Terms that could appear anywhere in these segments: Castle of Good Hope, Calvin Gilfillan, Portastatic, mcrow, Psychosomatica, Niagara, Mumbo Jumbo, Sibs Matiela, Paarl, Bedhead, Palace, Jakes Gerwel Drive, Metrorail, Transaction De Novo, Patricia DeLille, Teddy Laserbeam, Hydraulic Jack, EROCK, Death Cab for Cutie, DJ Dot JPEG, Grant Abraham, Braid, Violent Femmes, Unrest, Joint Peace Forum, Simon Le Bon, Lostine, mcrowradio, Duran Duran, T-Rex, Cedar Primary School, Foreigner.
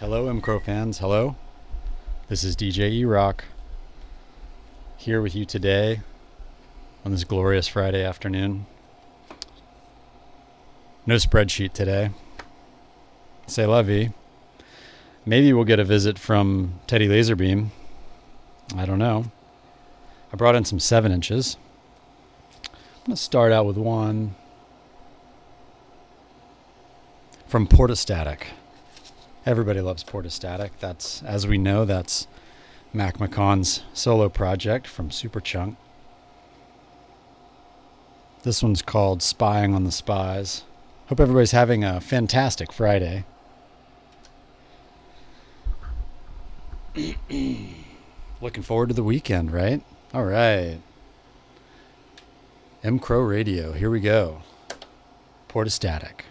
Hello, mcrow fans. Hello. This is DJ EROCK here with you today on this glorious Friday afternoon. No spreadsheet today. C'est la vie. Maybe we'll get a visit from Teddy Laserbeam. I don't know. I brought in some 7 inches. I'm going to start out with one from Portastatic. Everybody loves Portastatic. That's, as we know, that's Mac McConn's solo project from Superchunk. This one's called Spying on the Spies. Hope everybody's having a fantastic Friday. Looking forward to the weekend, right? All right. mcrowradio, here we go. Portastatic.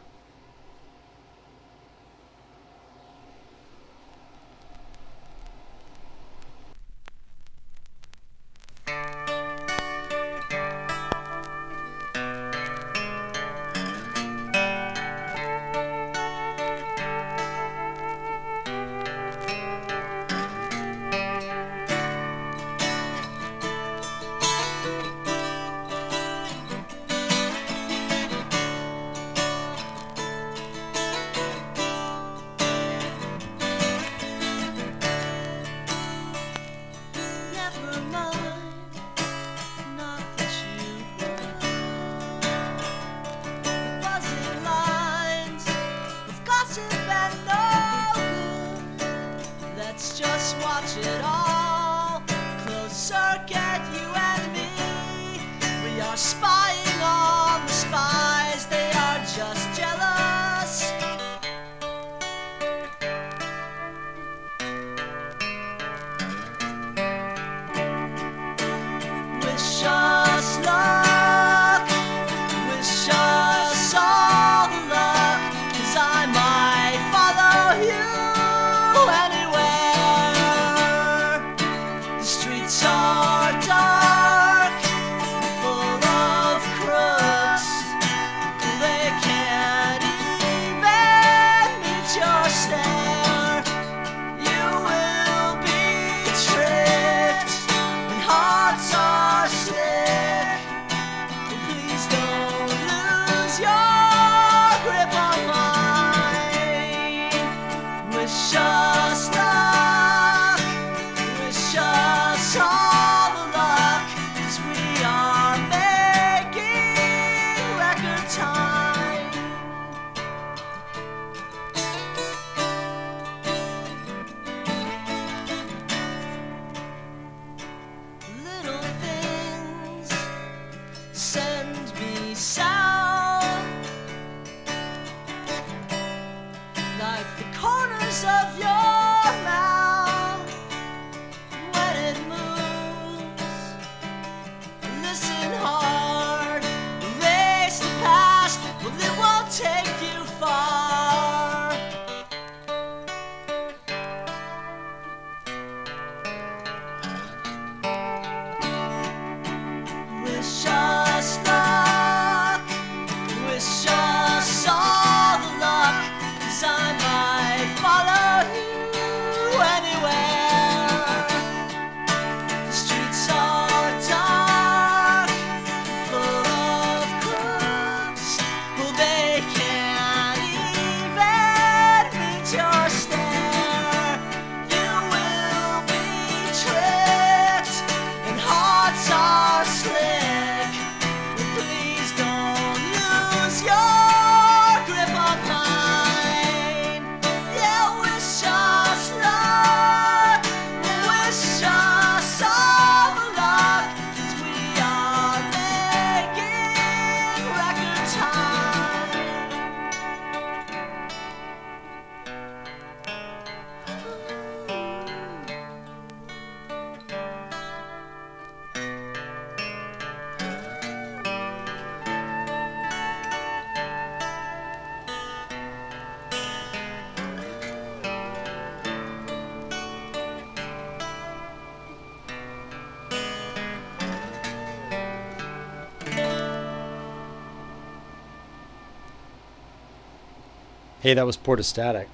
Hey, that was Portastatic.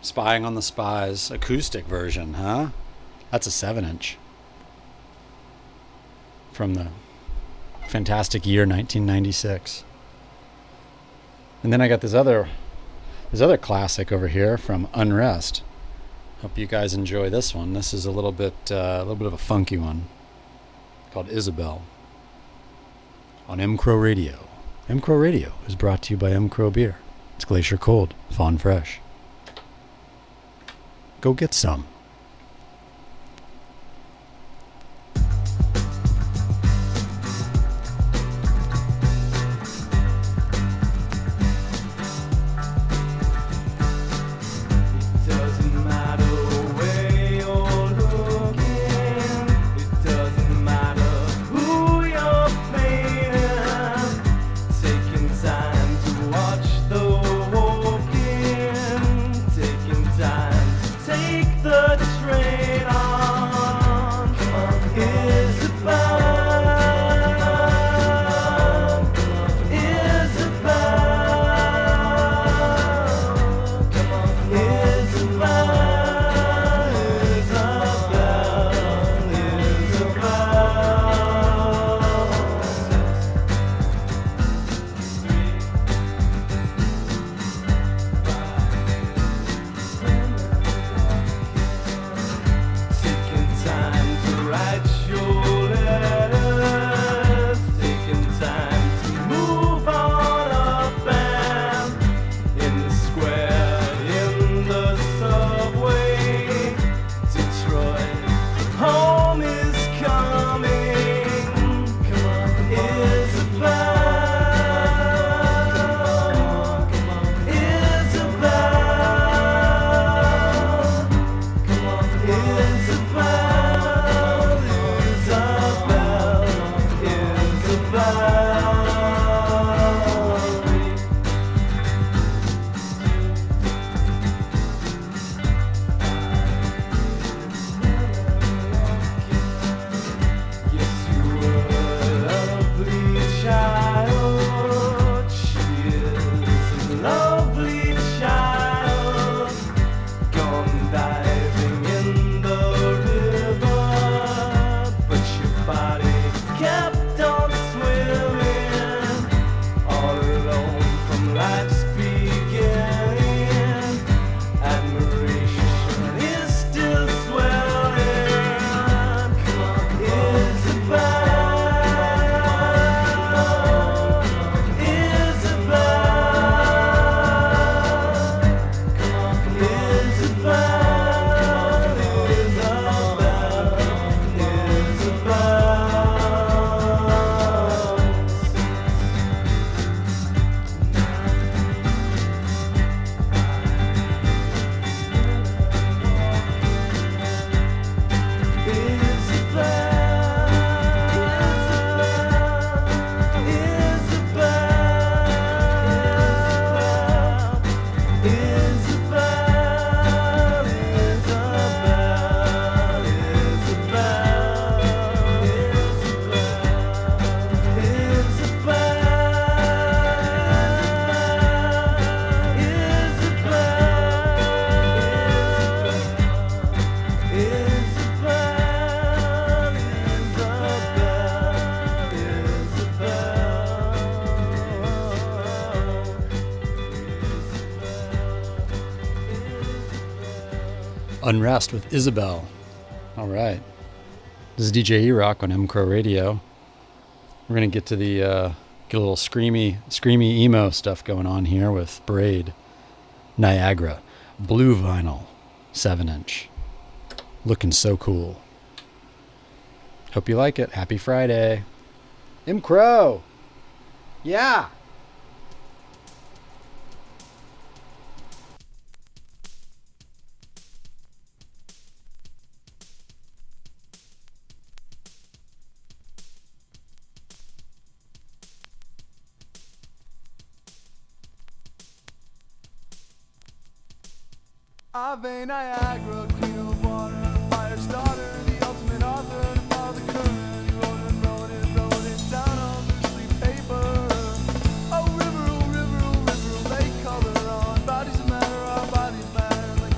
Spying on the Spies acoustic version, huh? That's a 7-inch. From the fantastic year 1996. And then I got this other classic over here from Unrest. Hope you guys enjoy this one. This is a little bit of a funky one called Isabel on mcrow radio. mcrow radio is brought to you by mcrow beer. It's glacier cold, fawn fresh. Go get some. Unrest with Isabel. All right. This is DJ EROCK on mcrow radio. We're going to get to the get a little screamy emo stuff going on here with Braid, Niagara, blue vinyl, 7-inch. Looking so cool. Hope you like it. Happy Friday. mcrow. Yeah. Ave Niagara, queen of water, fire starter, the ultimate author, to follow the current, you wrote it down on loosely paper. Oh river, oh river, oh river, lake color on, bodies matter, our bodies matter, like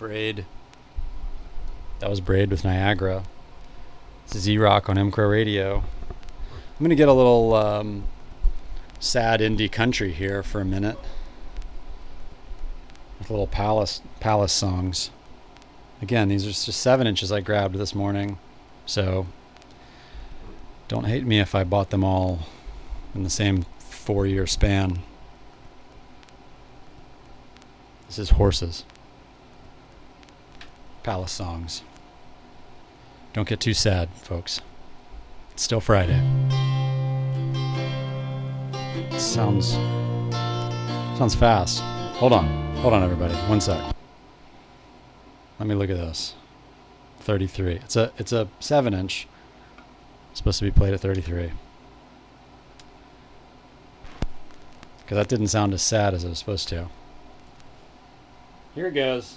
Braid. That was Braid with Niagara. This is EROCK on mcrowradio. I'm going to get a little sad indie country here for a minute. With little Palace songs. Again, these are just 7 inches I grabbed this morning. So don't hate me if I bought them all in the same 4-year span. This is Horses. Palace songs. Don't get too sad, folks. It's still Friday. Sounds fast. Hold on, everybody. One sec. Let me look at this. 33. It's a 7-inch. It's supposed to be played at 33. Because that didn't sound as sad as it was supposed to. Here it goes.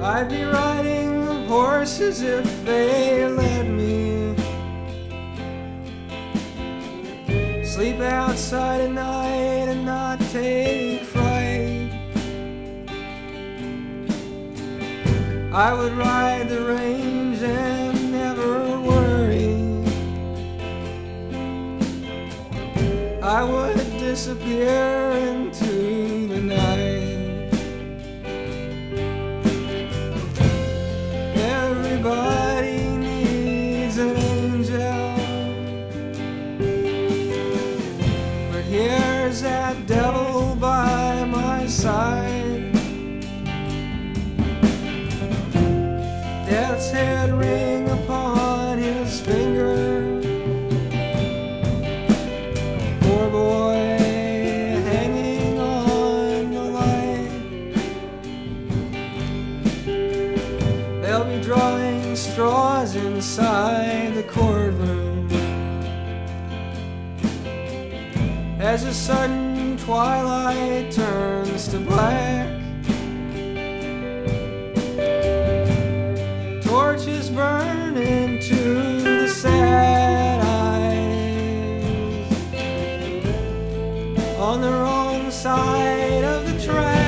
I'd be riding the horses if they led me. Sleep outside at night and not take fright. I would ride the range and never worry. I would disappear into the night. Everybody needs an angel, but here's that devil by my side. Death's head ring upon his finger. Poor boy hanging on the light. They'll be drawing straws inside the courtroom as a sudden twilight turns to black. Torches burn into the sad eyes on the wrong side of the track.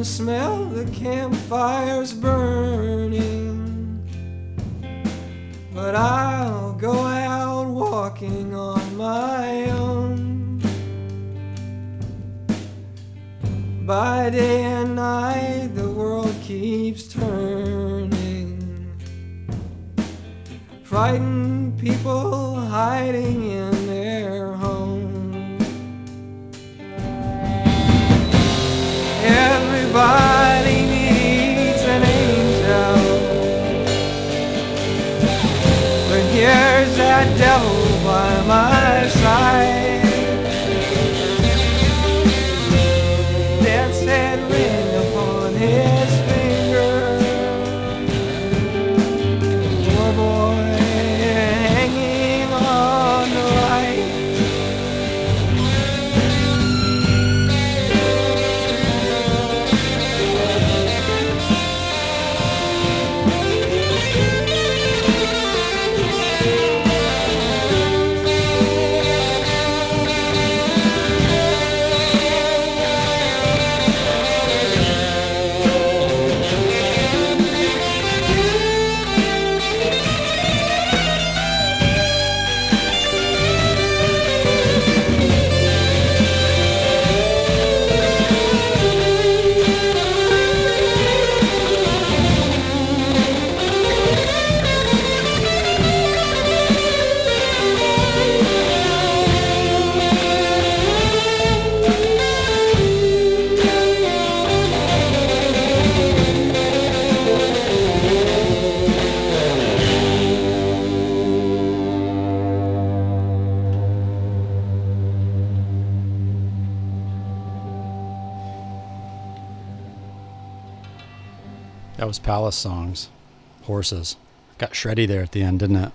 Smell the campfires burning, but I'll go out walking on my own. By day and night the world keeps turning. Frightened people hiding in their homes. Everybody needs an angel, but here's that devil by my side. Death's head ring upon his finger. Poor boy hanging on the light. was Palace songs. Horses. Got shreddy there at the end, didn't it?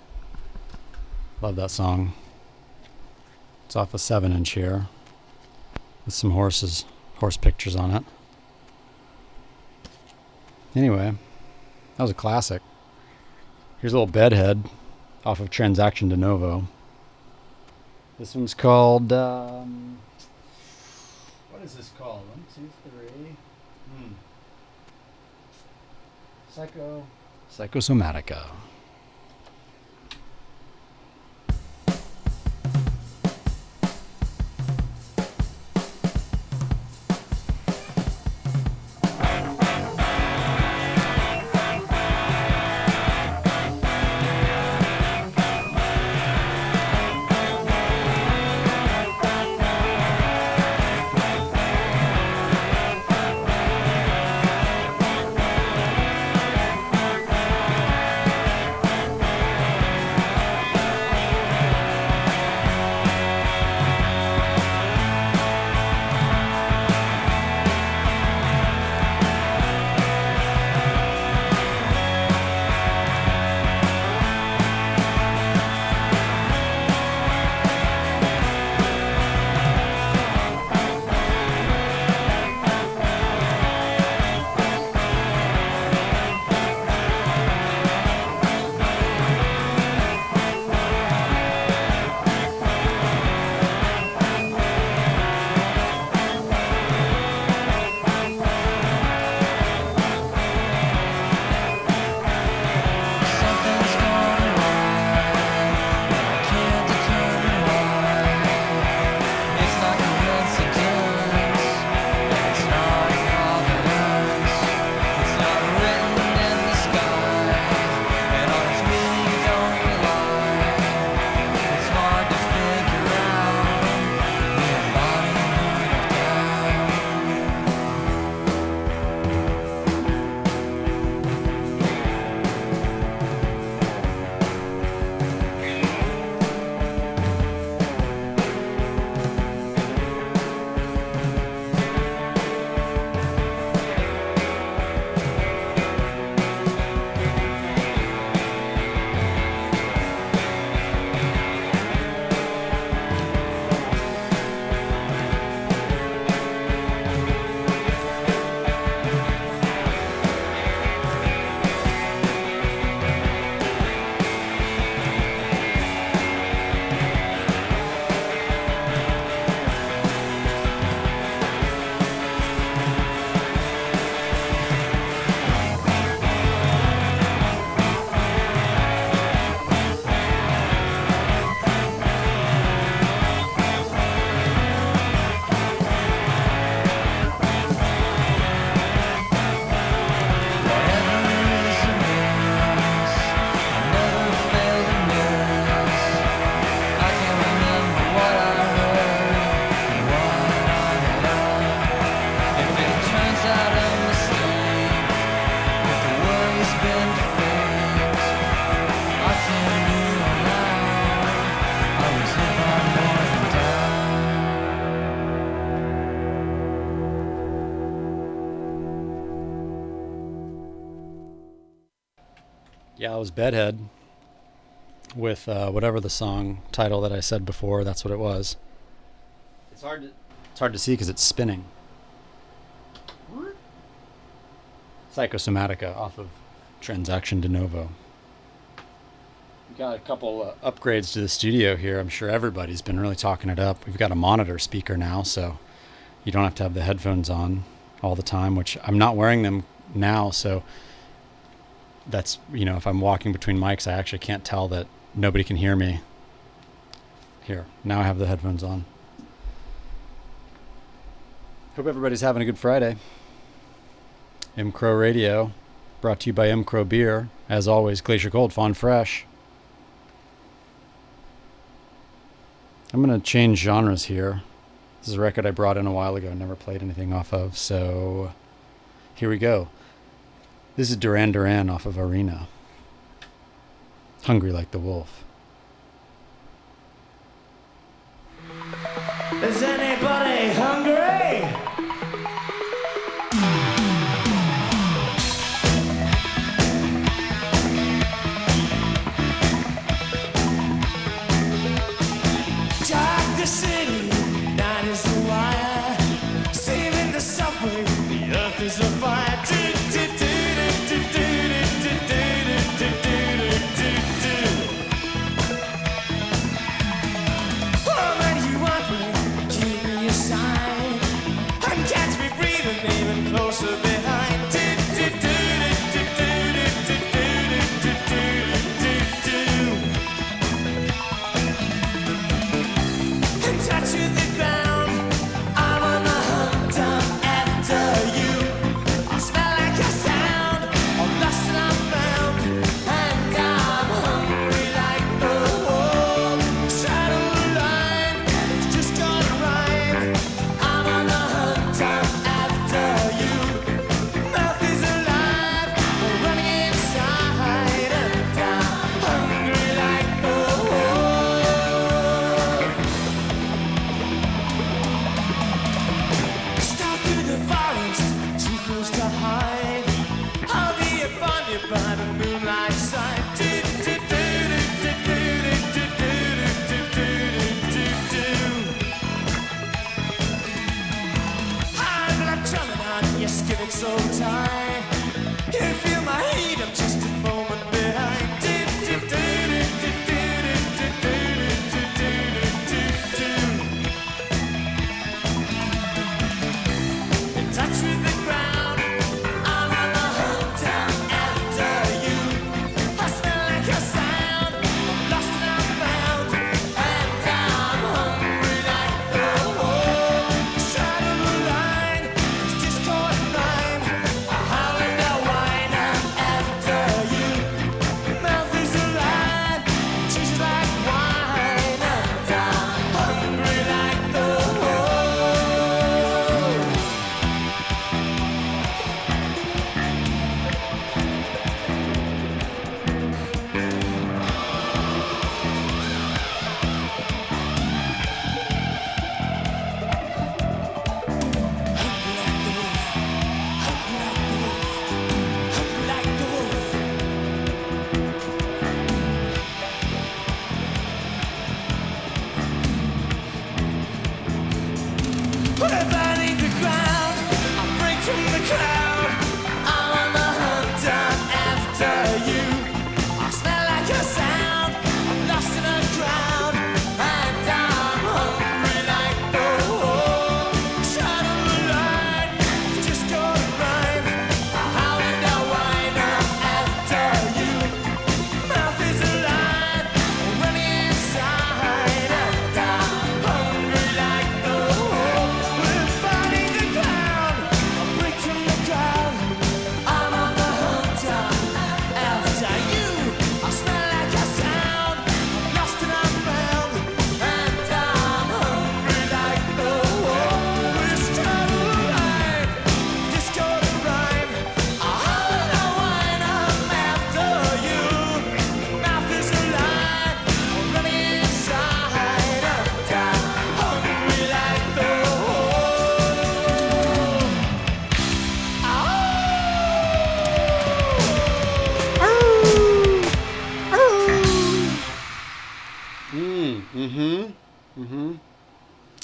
Love that song. It's off a 7-inch here with some horses, horse pictures on it. Anyway, that was a classic. Here's a little Bedhead off of Transaction De Novo. This one's called, what is this called? 1, 2, 3. Psychosomatica. Yeah, it was Bedhead with whatever the song title that I said before. That's what it was. It's hard to see because it's spinning. What? Psychosomatica off of Transaction De Novo. We've got a couple upgrades to the studio here. I'm sure everybody's been really talking it up. We've got a monitor speaker now, so you don't have to have the headphones on all the time, which I'm not wearing them now, so... That's, you know, if I'm walking between mics, I actually can't tell that nobody can hear me. Here, now I have the headphones on. Hope everybody's having a good Friday. Mcrow Radio, brought to you by Mcrow Beer. As always, Glacier Cold, Fawn Fresh. I'm going to change genres here. This is a record I brought in a while ago, never played anything off of, so here we go. This is Duran Duran off of Arena. Hungry Like the Wolf. Is anybody hungry?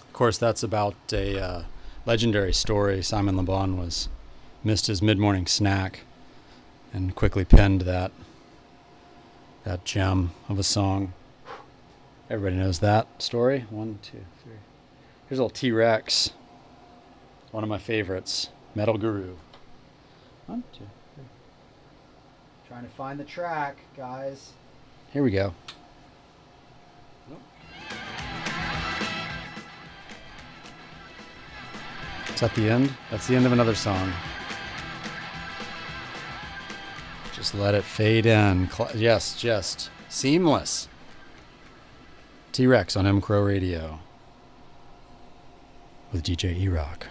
Of course, that's about a legendary story. Simon Le Bon missed his mid-morning snack and quickly penned that gem of a song. Everybody knows that story. 1, 2, 3. Here's a little T-Rex. One of my favorites. Metal Guru. 1, 2, 3. Trying to find the track, guys. Here we go. Is that the end? That's the end of another song. Just let it fade in. Yes, just seamless. T-Rex on mcrow radio with DJ EROCK.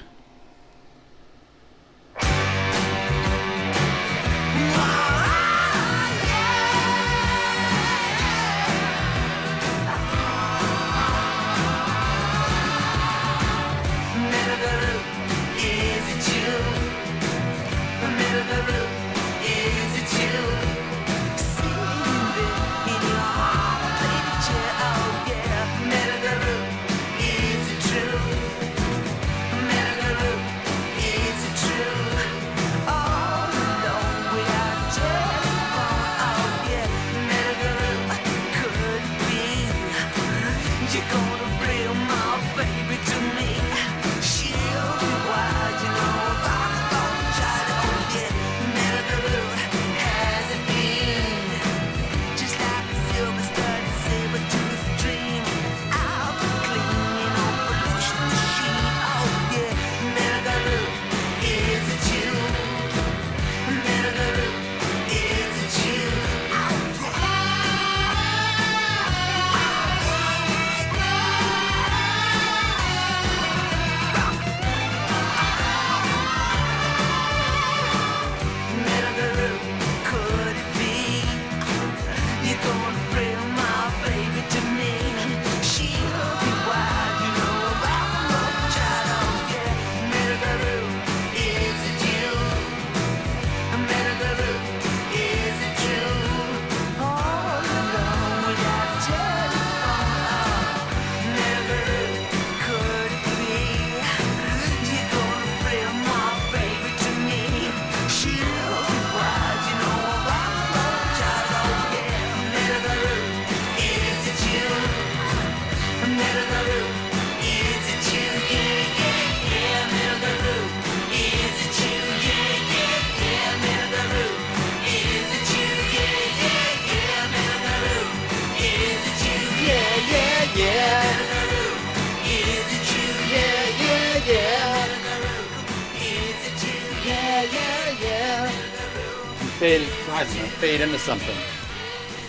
fade into something.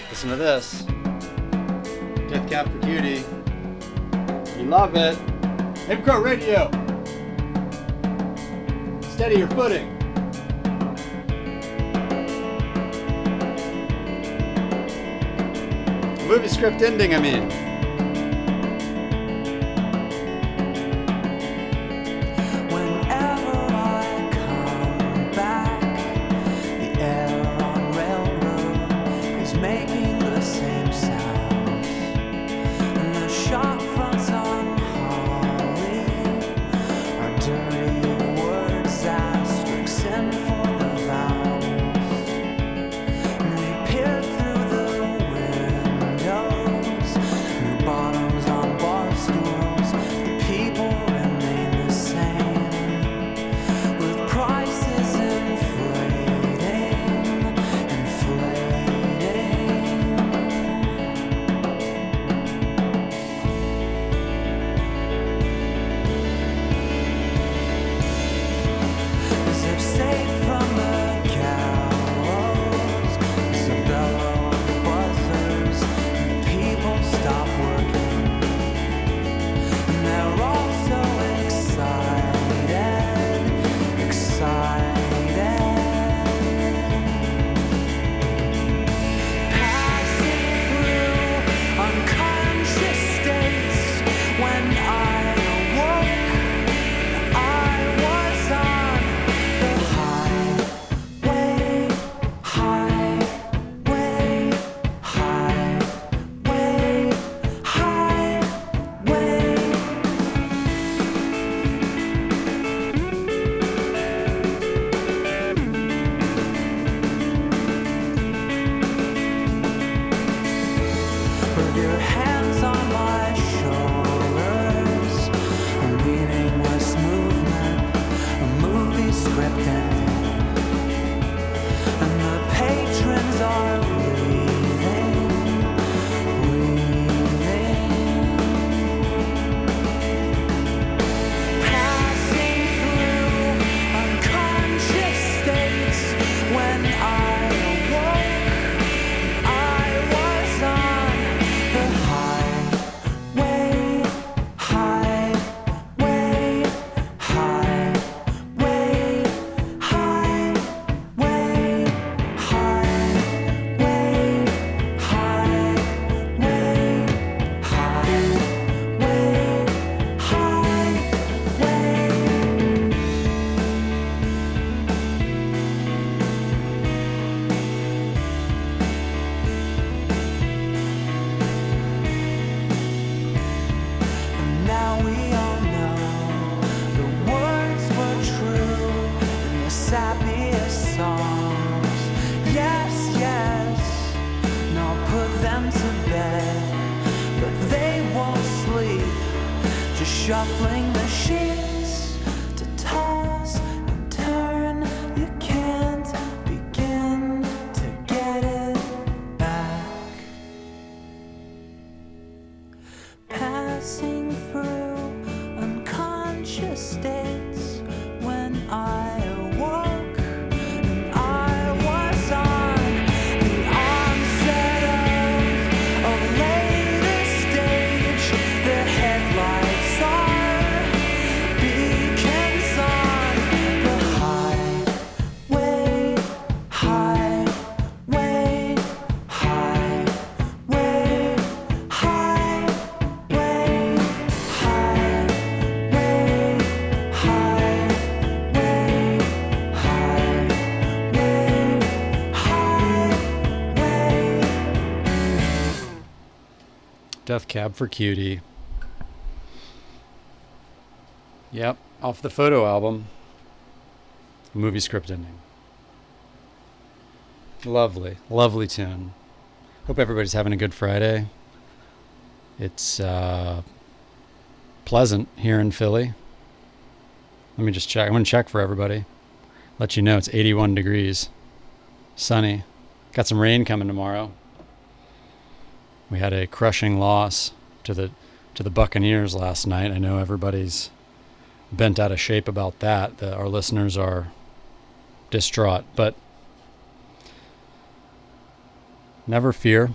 Listen to this. Death Cab for Cutie. You love it. MCrow Radio. Steady your footing. Movie script ending, I mean. Death Cab for Cutie. Yep, off the photo album. Movie script ending. Lovely, lovely tune. Hope everybody's having a good Friday. It's pleasant here in Philly. Let me just check. I'm going to check for everybody. Let you know it's 81 degrees. Sunny. Got some rain coming tomorrow. We had a crushing loss to the Buccaneers last night. I know everybody's bent out of shape about that. Our listeners are distraught, but Never fear.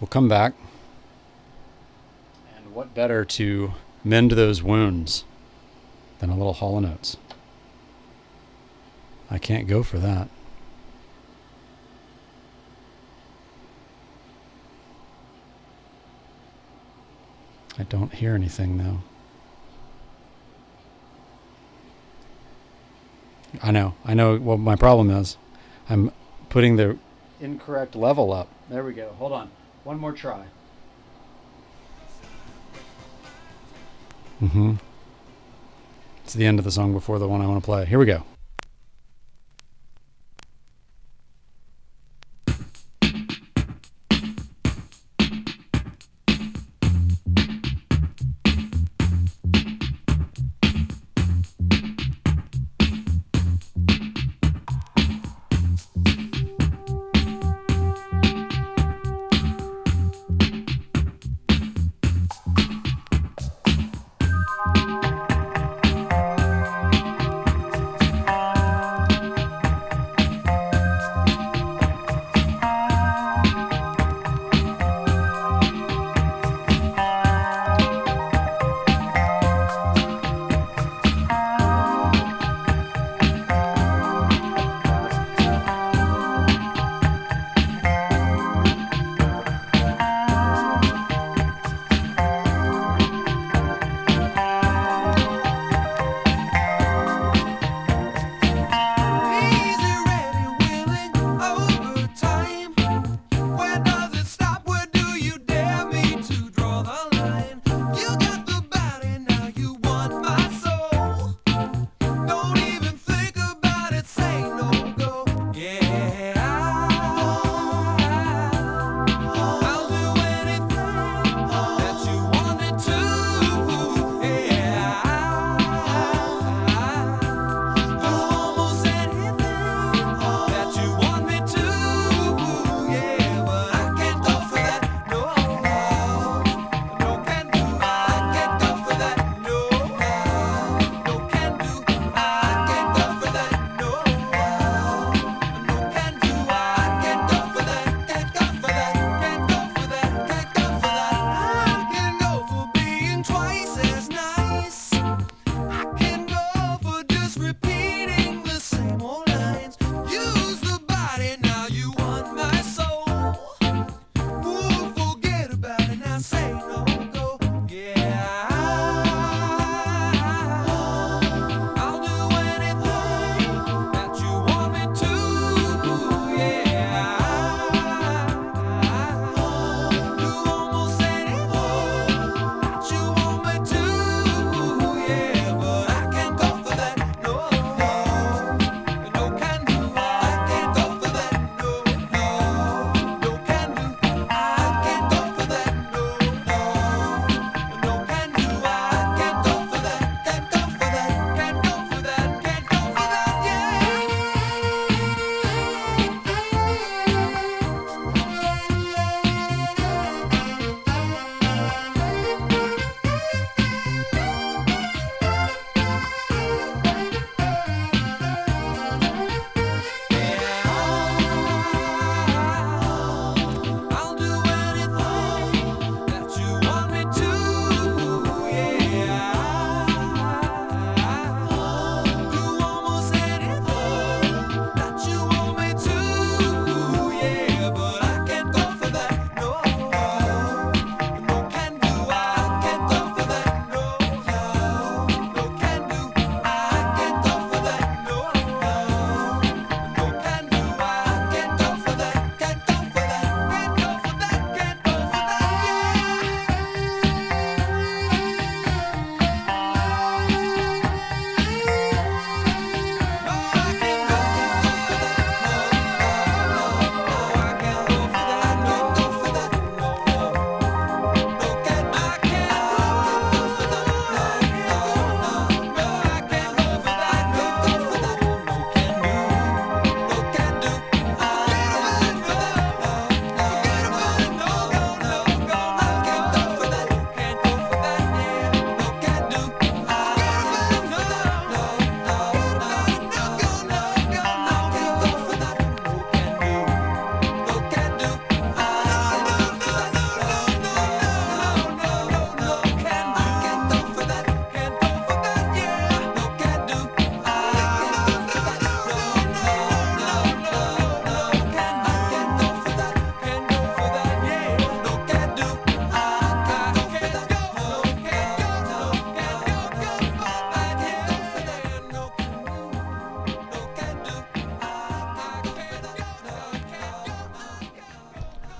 We'll come back. And what better to mend those wounds than a little Hall & Oates? I can't go for that. I don't hear anything now. I know what my problem is. I'm putting the incorrect level up. There we go. Hold on. One more try. Mm-hmm. It's the end of the song before the one I want to play. Here we go.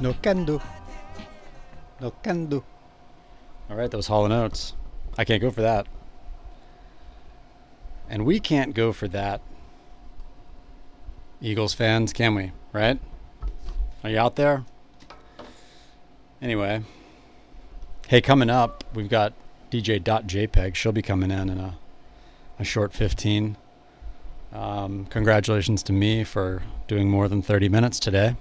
No can do. All right, that was Hall & Oates. I can't go for that. And we can't go for that, Eagles fans, can we? Right? Are you out there? Anyway. Hey, coming up, we've got DJ Dot JPEG. She'll be coming in a short 15. Congratulations to me for doing more than 30 minutes today.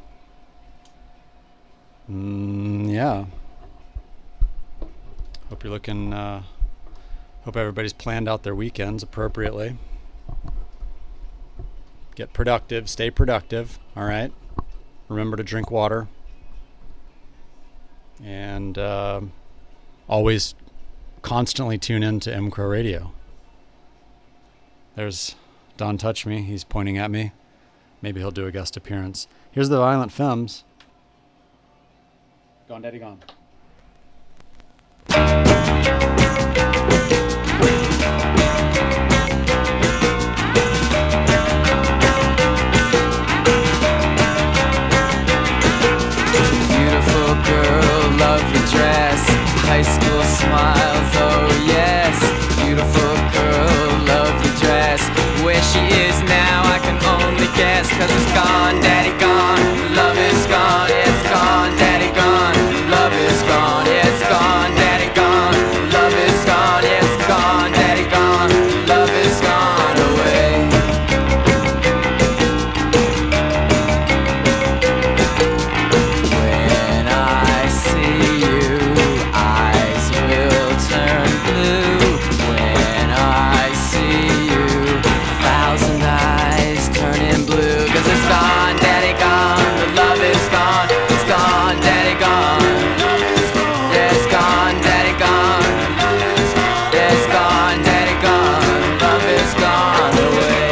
Yeah. Hope you're looking... Hope everybody's planned out their weekends appropriately. Get productive, stay productive, all right? Remember to drink water. And always constantly tune in to mcrowradio. There's Don Touch Me. He's pointing at me. Maybe he'll do a guest appearance. Here's the Violent Femmes. Gone, Daddy, gone. High school smiles, oh yes. Beautiful girl, lovely dress. Where she is now, I can only guess. 'Cause it's gone, daddy gone. Love is gone, it's gone, daddy gone. Love is gone, it's gone, daddy gone. Love is gone, it's gone, daddy gone. Love is gone away. When I see you, turn blue. When I see you, a thousand eyes turning blue. 'Cause it's gone, daddy gone. The love is gone. It's gone, daddy gone. It's gone, daddy gone. It's gone, daddy gone. Love is gone away.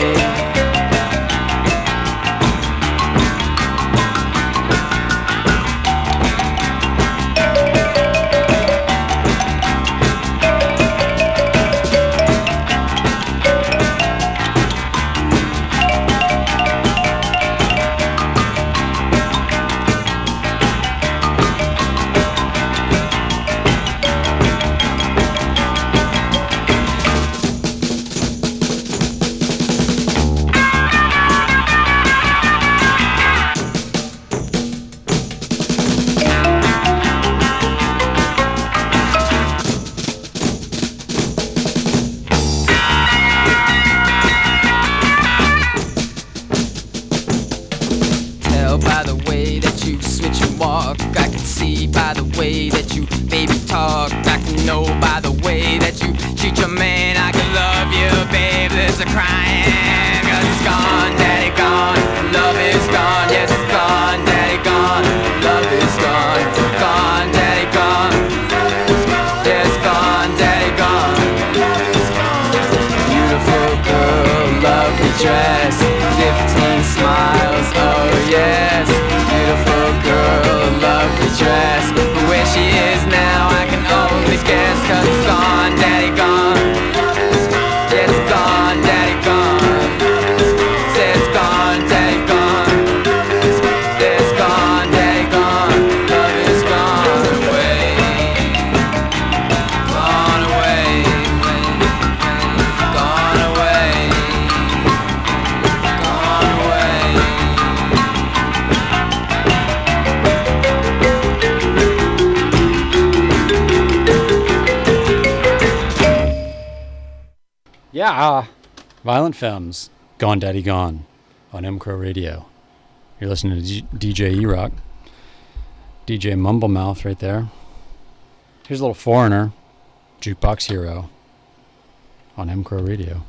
Violent Femmes, Gone Daddy Gone, on mcrowradio. You're listening to DJ EROCK, DJ Mumblemouth right there. Here's a little Foreigner, Jukebox Hero, on mcrowradio.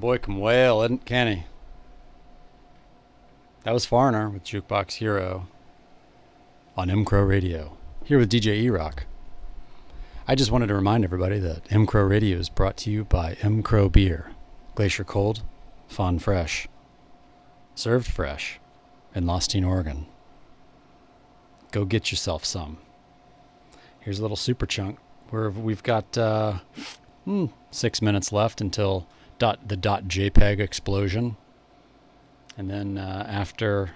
That boy can wail, can he? That was Foreigner with Jukebox Hero on mcrowradio. Here with DJ EROCK. I just wanted to remind everybody that mcrowradio is brought to you by mcrow beer. Glacier cold, fond fresh. Served fresh in Lostine, Oregon. Go get yourself some. Here's a little Superchunk where we've got 6 minutes left until the .jpeg explosion. And then after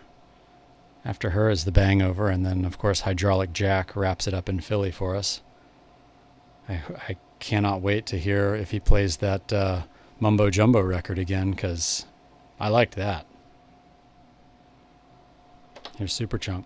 her is the Bangover. And then, of course, Hydraulic Jack wraps it up in Philly for us. I cannot wait to hear if he plays that Mumbo Jumbo record again, because I liked that. Here's Superchunk.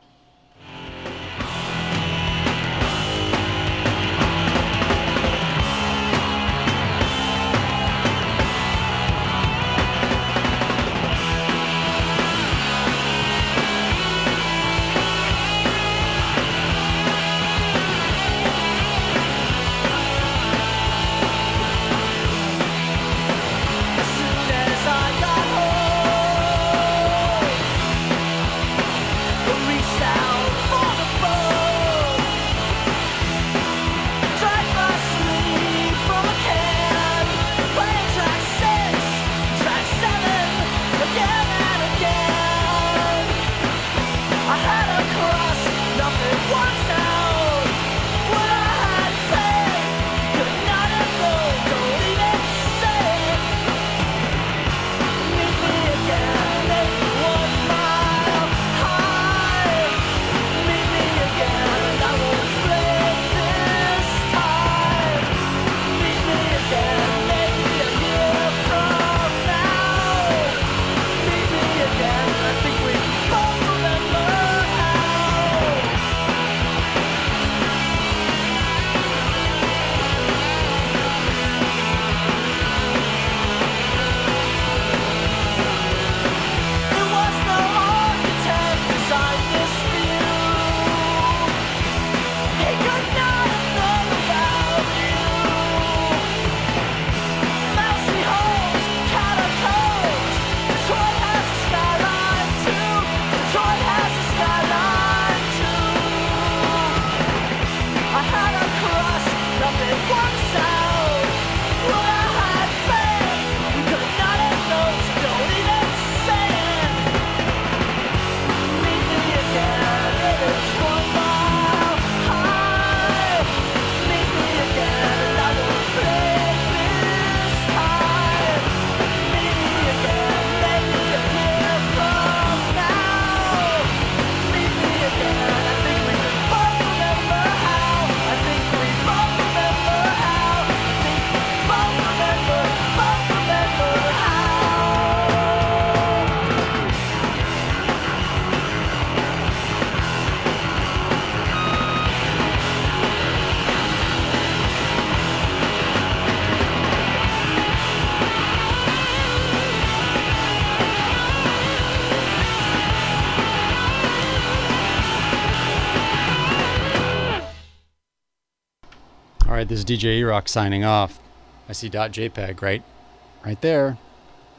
This is DJ EROCK signing off. I see .jpeg right there.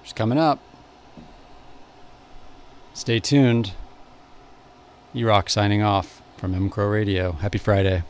She's coming up. Stay tuned. EROCK signing off from mcrowradio. Happy Friday.